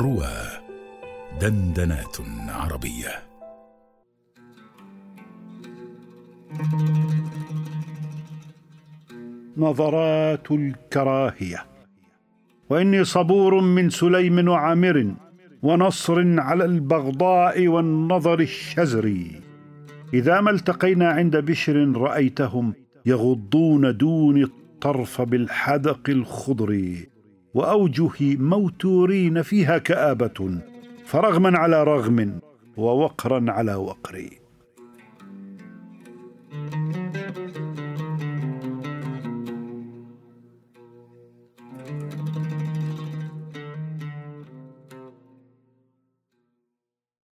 روى دندنات عربية. نظرات الكراهية. وإني صبور من سليم وعامر ونصر على البغضاء والنظر الشزري. إذا ما التقينا عند بشر رأيتهم يغضون دون الطرف بالحدق الخضر، وأوجه موتورين فيها كآبة، فرغما على رغم ووقرا على وقر.